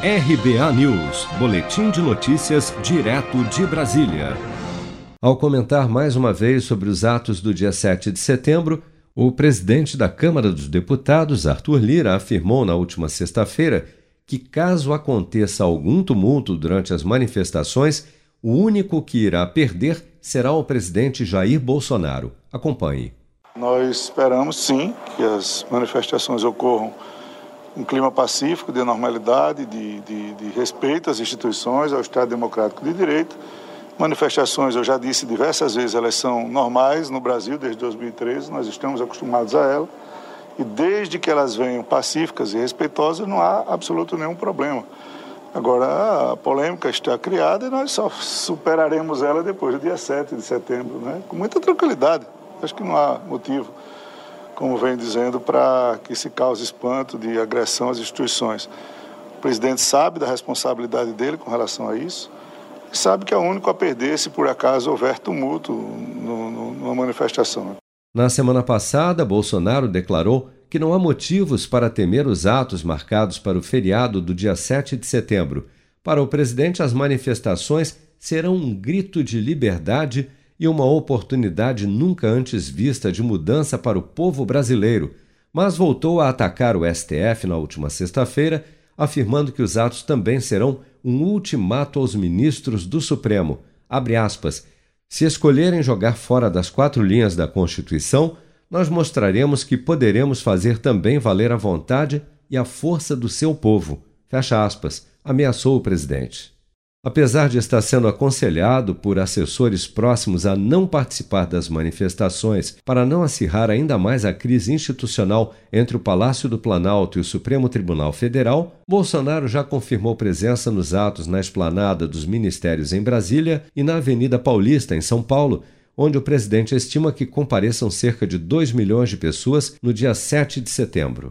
RBA News, Boletim de Notícias, direto de Brasília. Ao comentar mais uma vez sobre os atos do dia 7 de setembro, o presidente da Câmara dos Deputados, Arthur Lira, afirmou na última sexta-feira que, caso aconteça algum tumulto durante as manifestações, o único que irá perder será o presidente Jair Bolsonaro. Acompanhe. Nós esperamos, sim, que as manifestações ocorram um clima pacífico, de normalidade, de respeito às instituições, ao Estado Democrático de Direito. Manifestações, eu já disse diversas vezes, elas são normais no Brasil desde 2013, nós estamos acostumados a elas. E desde que elas venham pacíficas e respeitosas, não há absoluto nenhum problema. Agora, a polêmica está criada e nós só superaremos ela depois do dia 7 de setembro, né? Com muita tranquilidade, acho que não há motivo, como vem dizendo, para que se cause espanto de agressão às instituições. O presidente sabe da responsabilidade dele com relação a isso e sabe que é o único a perder se por acaso houver tumulto numa manifestação. Na semana passada, Bolsonaro declarou que não há motivos para temer os atos marcados para o feriado do dia 7 de setembro. Para o presidente, as manifestações serão um grito de liberdade e uma oportunidade nunca antes vista de mudança para o povo brasileiro, mas voltou a atacar o STF na última sexta-feira, afirmando que os atos também serão um ultimato aos ministros do Supremo. Abre aspas, se escolherem jogar fora das 4 linhas da Constituição, nós mostraremos que poderemos fazer também valer a vontade e a força do seu povo. Fecha aspas, ameaçou o presidente. Apesar de estar sendo aconselhado por assessores próximos a não participar das manifestações para não acirrar ainda mais a crise institucional entre o Palácio do Planalto e o Supremo Tribunal Federal, Bolsonaro já confirmou presença nos atos na Esplanada dos Ministérios em Brasília e na Avenida Paulista, em São Paulo, onde o presidente estima que compareçam cerca de 2 milhões de pessoas no dia 7 de setembro.